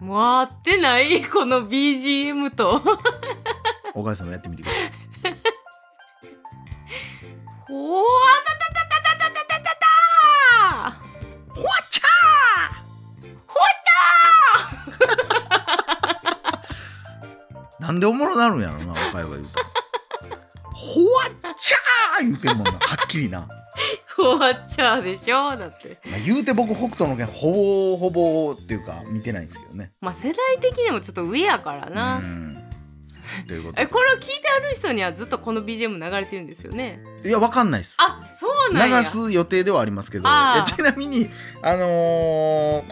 もう合ってないこの BGM とお母さんもやってみてください。おーたたたたたたたたたほわちゃーほわちゃーなんでおもろなるんやろな、おかよが言うとほわちゃー言うてるもんな、はっきりなほわちゃーでしょ。だって言うて僕北斗の拳ほぼほぼっていうか見てないんですけどね。まあ世代的にもちょっと上やからな。ということこれを聞いてある人にはずっとこの BGM 流れてるんですよね。いやわかんないです。あ、そうなんや。流す予定ではありますけど、いやちなみにこ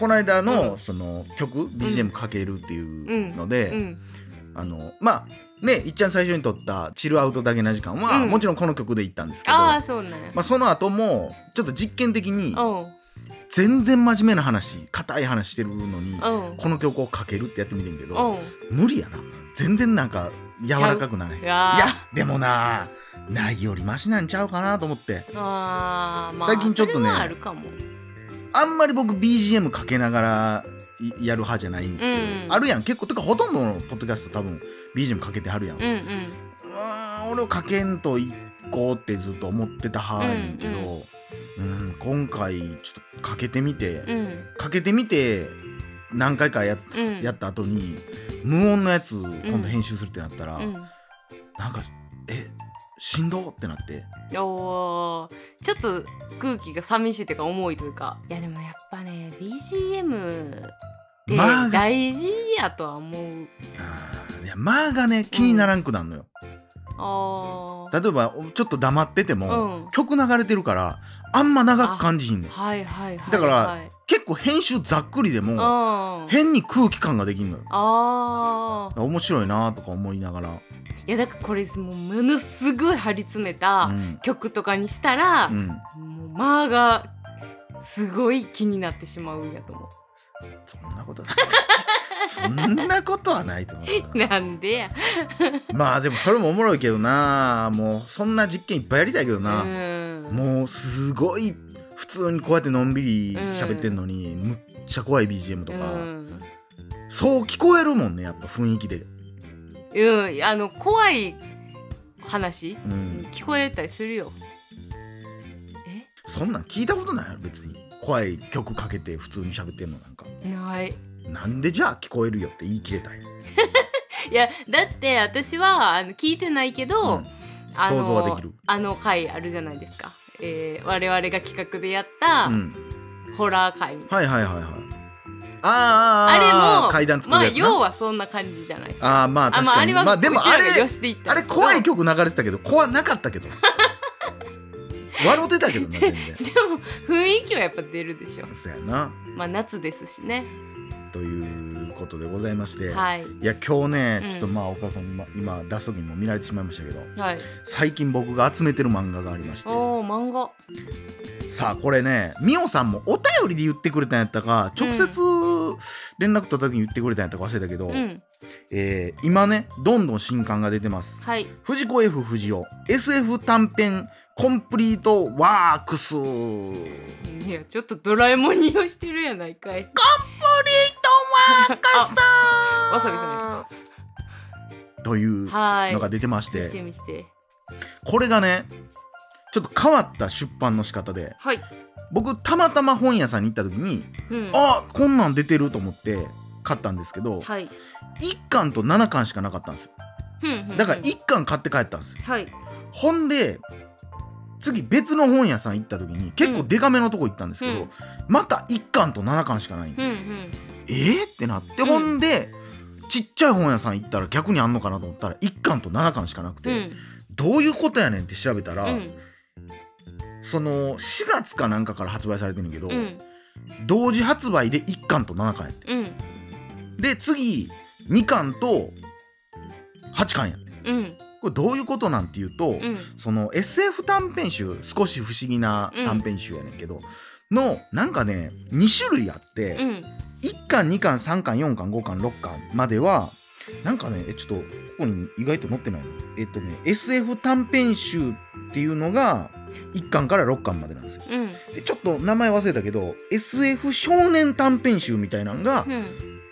の間のその曲、BGM かけるっていうので、まあねいっちゃん最初に撮ったチルアウトだけな時間は、もちろんこの曲で行ったんですけど、あ、そうなんや。まあその後もちょっと実験的に全然真面目な話、硬い話してるのにこの曲をかけるってやってみてんけど、無理やな。全然なんか柔らかくなれへん。いやでもなないよりマシなんちゃうかなと思って。あ、まあ、最近ちょっとね あんまり僕 BGM かけながらやる派じゃないんですけど、あるやん結構。とかほとんどのポッドキャスト多分 BGM かけてはるやん。俺をかけんといこうってずっと思ってた派やねんけど、今回ちょっとかけてみて、何回かやった後に無音のやつ今度編集するってなったら、なんかしんどってなって、ちょっと空気が寂しいというか重いというか。いやでもやっぱね BGM って大事やとは思う。いや間がね気にならんくなるのよ。例えばちょっと黙ってても、曲流れてるからあんま長く感じひんの。だから結構編集ざっくりでも変に空気感ができんのよ。面白いなとか思いながら。いやだからこれもうものすごい張り詰めた曲とかにしたら、もう間がすごい気になってしまうんやと思う。そんなことないと思う。なんでやまあでもそれもおもろいけどな。もうそんな実験いっぱいやりたいけどな。もうすごい普通にこうやってのんびり喋ってんのに、むっちゃ怖い BGM とか、そう聞こえるもんねやっぱ雰囲気で。怖い話に聞こえたりするよ。そんなん聞いたことないよ別に。怖い曲かけて普通に喋ってんのなんかない。なんでじゃあ聞こえるよって言い切れたんやいやだって私は聞いてないけど、想像はできる。回あるじゃないですか、我々が企画でやったホラー回みたいな。あれも階段作るやつな。まあ要はそんな感じじゃないですか。あ、まあ確かに。まあでもあれ怖い曲流れてたけど怖なかったけど笑ってたけどな全然でも雰囲気はやっぱ出るでしょ。そうやな。まあ夏ですしね。ということでございまして、いや今日ねちょっとまあお母さん今出す時にも見られてしまいましたけど、最近僕が集めてる漫画がありまして。漫画。さあこれねみおさんもお便りで言ってくれたんやったか、直接連絡取った時に言ってくれたんやったか忘れたけど、今ねどんどん新刊が出てます。藤子 F 不二雄 SF 短編コンプリートワークス。いやちょっとドラえもんに用してるやないかい。コンプリートワークスだーわさびさんというのが出てまして、これがねちょっと変わった出版の仕方で、僕たまたま本屋さんに行った時に、あこんなん出てると思って買ったんですけど、1巻と7巻しかなかったんですよ。だから1巻買って帰ったんですよ。ほんで次別の本屋さん行った時に結構デカめのとこ行ったんですけど、また1巻と7巻しかないんですよ。ってなって、ほんでちっちゃい本屋さん行ったら逆にあんのかなと思ったら1巻と7巻しかなくて、どういうことやねんって調べたら、その4月かなんかから発売されてるんけど、同時発売で1巻と7巻やって、で次2巻と8巻やって、これどういうことなんていうと、その SF 短編集「少し不思議な短編集」やねんけど、のなんかね2種類あって、1巻2巻3巻4巻5巻6巻まではなんかねちょっとここに意外と載ってないの。SF 短編集っていうのが1巻から6巻までなんですよ、うん、でちょっと名前忘れたけど SF 少年短編集みたいなのが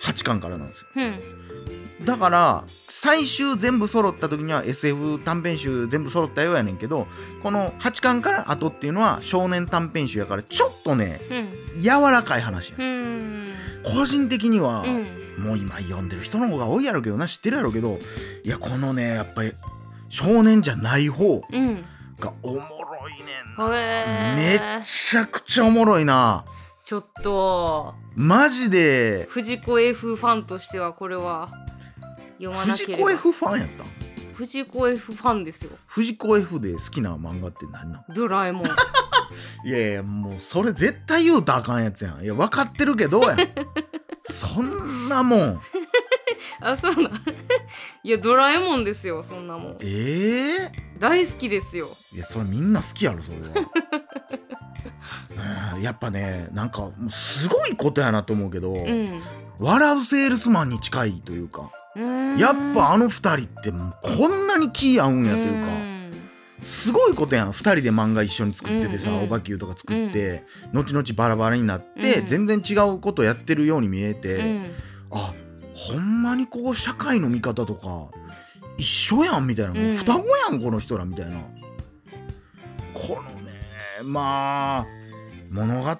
8巻からなんですよ、うん、だから最終全部揃った時には SF 短編集全部揃ったようやねんけど、この8巻から後っていうのは少年短編集やからちょっとね、うん、柔らかい話や、うん、個人的には、うん、もう今読んでる人の方が多いやろうけどな、知ってるやろうけど、いやこのねやっぱり少年じゃない方がおもろいねんな、うん、めちゃくちゃおもろいな。ちょっとマジで藤子 F ファンとしてはこれは読まなければ。藤子 F ファンやった。藤子 F ファンですよ。藤子 F で好きな漫画って何なの？ドラえもんいやいやもうそれ絶対言うたらあかんやつやん。いや分かってるけどやんそんなもんあ、そうな。いやドラえもんですよ、そんなもん。大好きですよ。いやそれみんな好きやろそれは、うん、やっぱねなんかすごいことやなと思うけど、うん、笑うセールスマンに近いというか、やっぱあの2人ってもうこんなに気合うんやというか、すごいことやん。2人で漫画一緒に作っててさ、うんうん、オバキューとか作って、うん、後々バラバラになって、うん、全然違うことやってるように見えて、うん、あほんまにこう社会の見方とか一緒やんみたいな、もう双子やんこの人らみたいな、うん、このねまあ物語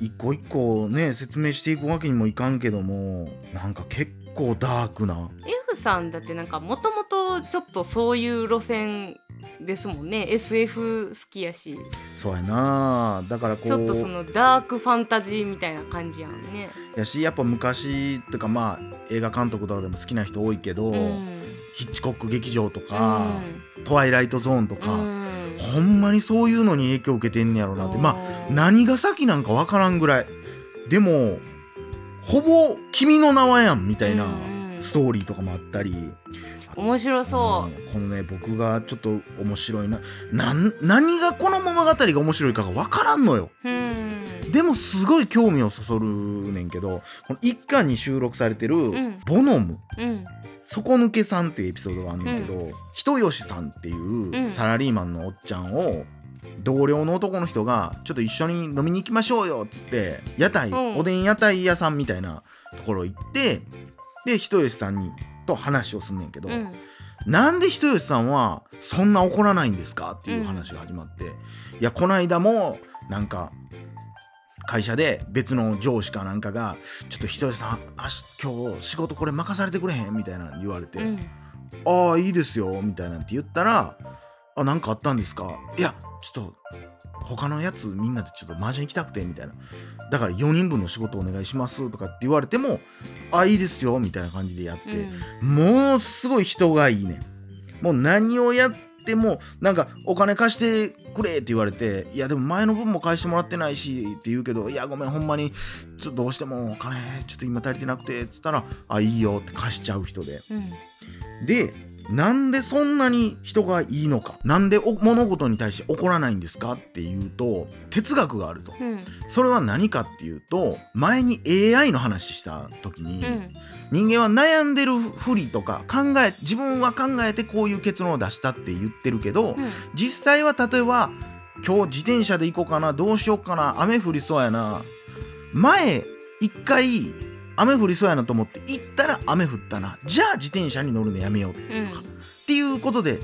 一個一個ね説明していくわけにもいかんけども、なんか結構ダークな。 F さんだってなんかもともとちょっとそういう路線ですもんね。 SF 好きやし。そうやな。だからこうちょっとそのダークファンタジーみたいな感じやんね。やしやっぱ昔とかまあ映画監督とかでも好きな人多いけど、うん、ヒッチコック劇場とか、うん、トワイライトゾーンとか、うん、ほんまにそういうのに影響受けてんねやろなって、うん、まあ何が先なんかわからんぐらい。でもほぼ君の名はやんみたいな、うん、ストーリーとかもあったり面白そう、うん、このね僕がちょっと面白いな、何がこの物語が面白いかが分からんのよ、うん、でもすごい興味をそそるねんけど、この一巻に収録されてるボノム、うん、底抜けさんっていうエピソードがあるんだけど、うん、人吉さんっていうサラリーマンのおっちゃんを同僚の男の人がちょっと一緒に飲みに行きましょうよっつって、屋台、うん、おでん屋台屋さんみたいなところ行って、で人吉さんにと話をすんねんけど、うん、なんで人吉さんはそんな怒らないんですかっていう話が始まって、うん、いやこないだもなんか会社で別の上司かなんかがちょっと人吉さん今日仕事これ任されてくれへんみたいな言われて、うん、ああいいですよみたいなんて言ったら、あなんかあったんですか、いやちょっと他のやつみんなでちょっとマージャン行きたくてみたいな、だから4人分の仕事お願いしますとかって言われても、あいいですよみたいな感じでやって、うん、もうすごい人がいいね。もう何をやってもなんかお金貸してくれって言われて、いやでも前の分も返してもらってないしって言うけど、いやごめんほんまにちょっとどうしてもお金ちょっと今足りてなくてって言ったら、あいいよって貸しちゃう人で、うん、でなんでそんなに人がいいのか、なんで物事に対して怒らないんですかっていうと哲学があると、うん、それは何かっていうと、前に AI の話した時に、うん、人間は悩んでるふりとか自分は考えてこういう結論を出したって言ってるけど、うん、実際は例えば今日自転車で行こうかな、どうしようかな、雨降りそうやな、前一回雨降りそうやなと思って行ったら雨降ったな、じゃあ自転車に乗るのやめようとか、うん、っていうことで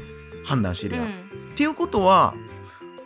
判断してるやん、うん、っていうことは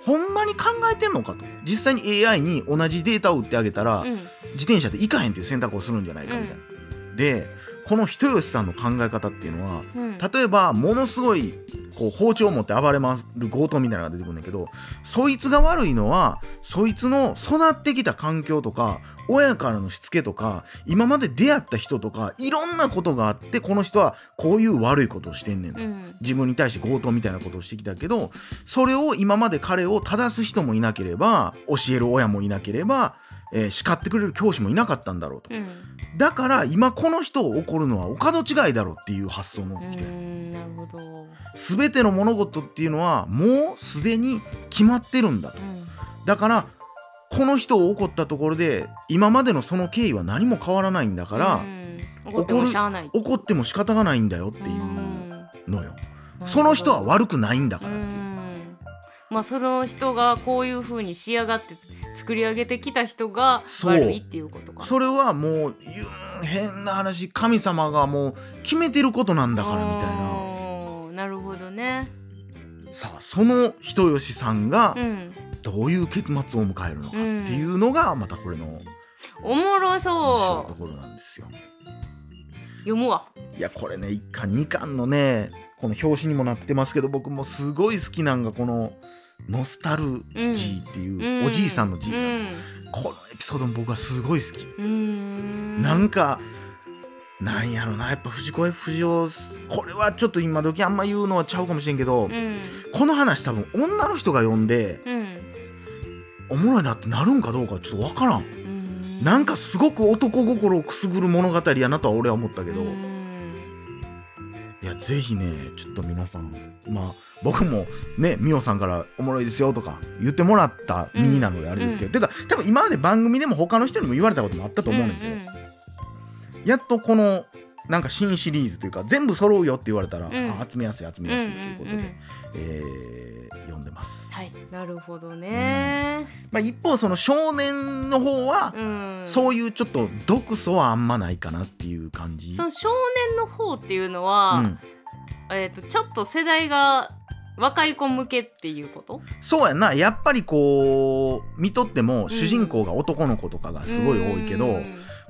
ほんまに考えてんのかと、実際に AI に同じデータを打ってあげたら、うん、自転車で行かへんっていう選択をするんじゃないかみたいな、うん、でこの人吉さんの考え方っていうのは、うん、例えばものすごいこう包丁を持って暴れ回る強盗みたいなのが出てくるんだけど、そいつが悪いのはそいつの育ってきた環境とか親からのしつけとか今まで出会った人とかいろんなことがあって、この人はこういう悪いことをしてんねん、うん、自分に対して強盗みたいなことをしてきたけど、それを今まで彼を正す人もいなければ、教える親もいなければ、叱ってくれる教師もいなかったんだろうと、うん、だから今この人を怒るのはお門違いだろうっていう発想の起きてる。なるほど。全ての物事っていうのはもうすでに決まってるんだと、うん、だからこの人を怒ったところで今までのその経緯は何も変わらないんだから、うん、怒っても仕方がないんだよっていうのよ、その人は悪くないんだからっていう、まあ、その人がこういう風に仕上がって作り上げてきた人が悪いっていうことか。 それはもう変な話、神様がもう決めてることなんだからみたいな。なるほどね。さあその人吉さんがどういう結末を迎えるのかっていうのがまたこれのおもろそうところなんですよ。読むわ。いやこれね1巻2巻のねこの表紙にもなってますけど、僕もすごい好きなんがこのノスタルジーっていうおじいさんのじい、このエピソードも僕はすごい好き。なんかなんやろな、やっぱ藤子 F 不二雄、これはちょっと今時あんま言うのはちゃうかもしれんけど、この話多分女の人が読んで、おもろいなってなるんかどうかちょっとわからん。なんかすごく男心をくすぐる物語やなとは俺は思ったけど、いやぜひねちょっと皆さん、まあ僕もねみおさんからおもろいですよとか言ってもらった身なのであれですけど、てか多分今まで番組でも他の人にも言われたこともあったと思うんだけど、やっとこのなんか新シリーズというか全部揃うよって言われたら、あ集めやすいということで、読んでます、はい、なるほどね、まあ、一方その少年の方は、そういうちょっと毒素はあんまないかなっていう感じ。その少年の方っていうのは、ちょっと世代が若い子向けっていうこと。そうやな、やっぱりこう見とっても主人公が男の子とかがすごい多いけど、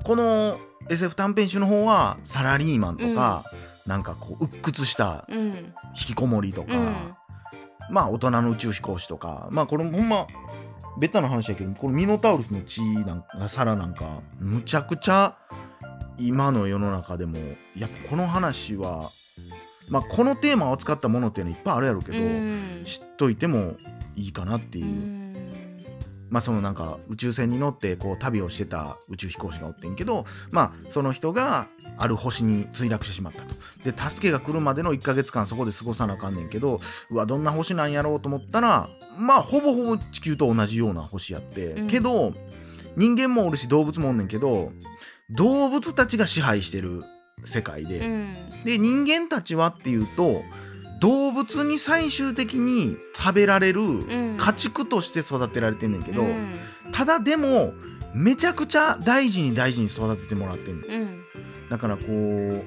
このSF 短編集の方はサラリーマンとか、なんかこう鬱屈した引きこもりとか、まあ大人の宇宙飛行士とか、まあこれほんまベタな話やけど、このミノタウルスの血なんかサラなんかむちゃくちゃ今の世の中でもやっぱこの話は、まあこのテーマを扱ったものっていうのいっぱいあるやろうけど、知っといてもいいかなっていう。まあ、そのなんか宇宙船に乗ってこう旅をしてた宇宙飛行士がおってんけど、まあその人がある星に墜落してしまったと。で助けが来るまでの1ヶ月間そこで過ごさなあかんねんけど、うわどんな星なんやろうと思ったら、まあほぼほぼ地球と同じような星やって、けど人間もおるし動物もおんねんけど、動物たちが支配してる世界で、で人間たちはっていうと動物に最終的に食べられる家畜として育てられてんねんけど、ただでもめちゃくちゃ大事に育ててもらってんの、だからこう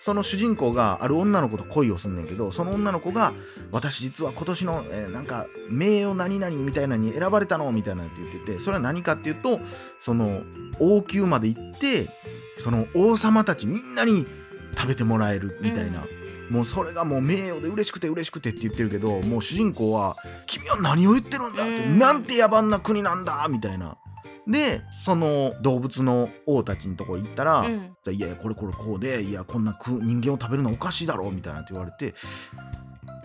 その主人公がある女の子と恋をすんねんけど、その女の子が私実は今年の、なんか名誉何々みたいなのに選ばれたのみたいなって言ってて、それは何かっていうとその王宮まで行ってその王様たちみんなに食べてもらえるみたいな、もうそれがもう名誉で嬉しくてって言ってるけど、もう主人公は君は何を言ってるんだって、なんて野蛮な国なんだみたいな。でその動物の王たちのところ行ったら、いやいやこれこうで、いやこんな人間を食べるのおかしいだろみたいなって言われて、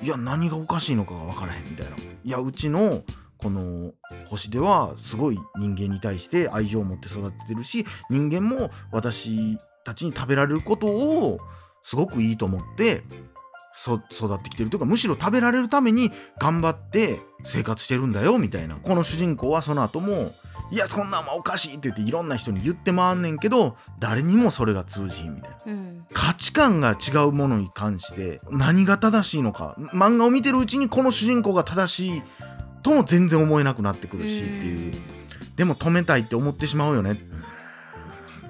いや何がおかしいのかが分からへんみたいな。いやうちのこの星ではすごい人間に対して愛情を持って育ててるし、人間も私たちに食べられることをすごくいいと思って育ってきてるというか、むしろ食べられるために頑張って生活してるんだよみたいな。この主人公はその後もいやそんなんはおかしいって言っていろんな人に言って回んねんけど、誰にもそれが通じんみたいな、価値観が違うものに関して何が正しいのか、漫画を見てるうちにこの主人公が正しいとも全然思えなくなってくるしっていう、でも止めたいって思ってしまうよね。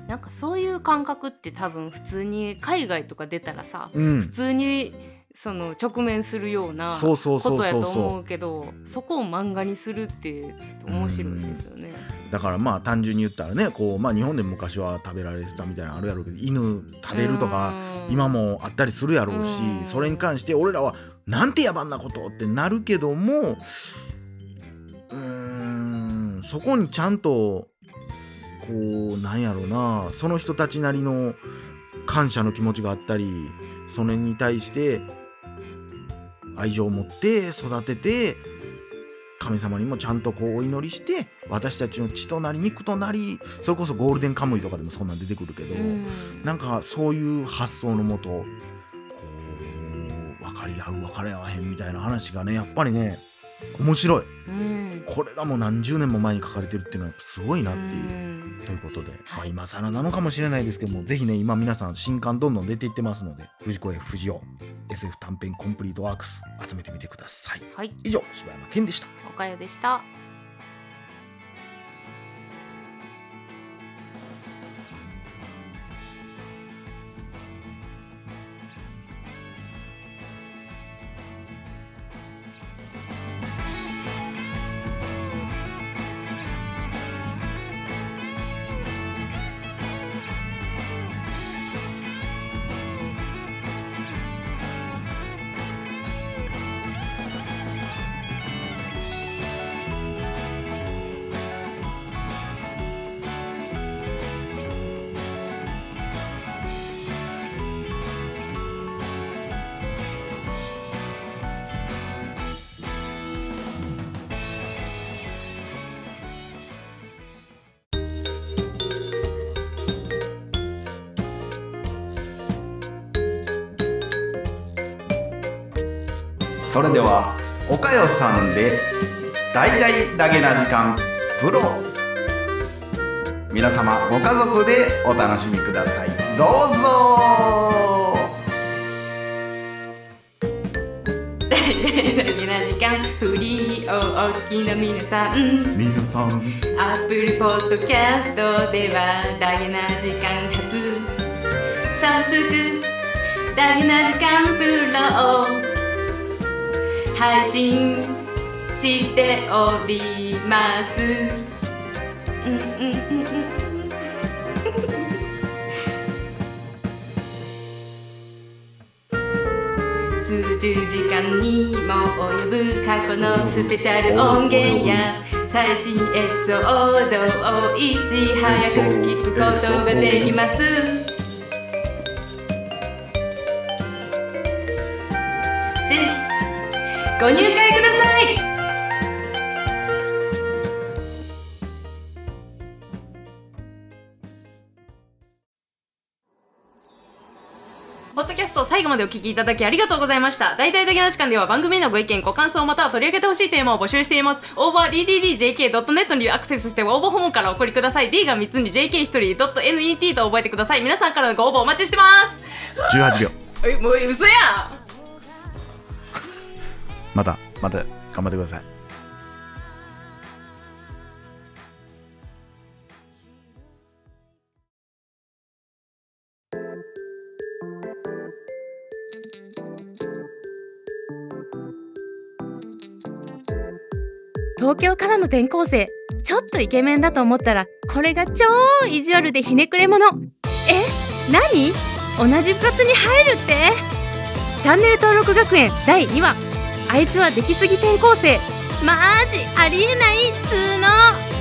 なんかそういう感覚って多分普通に海外とか出たらさ、普通にその直面するようなことやと思うけど、そこを漫画にするって面白いですよね。だからまあ単純に言ったらね、こう、まあ、日本で昔は食べられてたみたいなのあるやろうけど、犬食べるとか今もあったりするやろうし、それに関して俺らはなんて野蛮なことってなるけども、そこにちゃんとこうなんやろうな、その人たちなりの感謝の気持ちがあったり、それに対して愛情を持って育てて、神様にもちゃんとこうお祈りして、私たちの血となり肉となり、それこそゴールデンカムイとかでもそんなん出てくるけど、なんかそういう発想のもとこう分かり合う分かり合わへんみたいな話がね、やっぱりね面白い、これがもう何十年も前に書かれてるっていうのはやっぱすごいなっていう。ということで、まあ、今更なのかもしれないですけども、ぜひね、今皆さん新刊どんどん出ていってますので、藤子 F 不二雄 SF 短編コンプリートワークス集めてみてください。はい、以上、柴山健でした。おかよでした。それではおかよさんでだいだいだげな時間プロ、皆様ご家族でお楽しみください。どうぞ。だいだいだげな時間フリーをお聞きの皆さん、アップルポッドキャストではだげな時間初、早速だげな時間プロを配信しております。数十時間にも及ぶ過去のスペシャル音源や最新エピソードをいち早く聞くことができます。ご入会ください。ポッドキャストを最後までお聞きいただきありがとうございました。だいだいだげな時間では番組へのご意見、ご感想、または取り上げてほしいテーマを募集しています。応募は dddjk.net にアクセスして応募フォームからお送りください。D が3つに JK1人 .net と覚えてください。皆さんからのご応募お待ちしてます。18秒。え、もう嘘や。また頑張ってください。東京からの転校生、ちょっとイケメンだと思ったらこれが超意地悪でひねくれ者。え、何？同じ部活に入るって。チャンネル登録学園第2話、あいつはできすぎ転校生、マジありえないっつーの。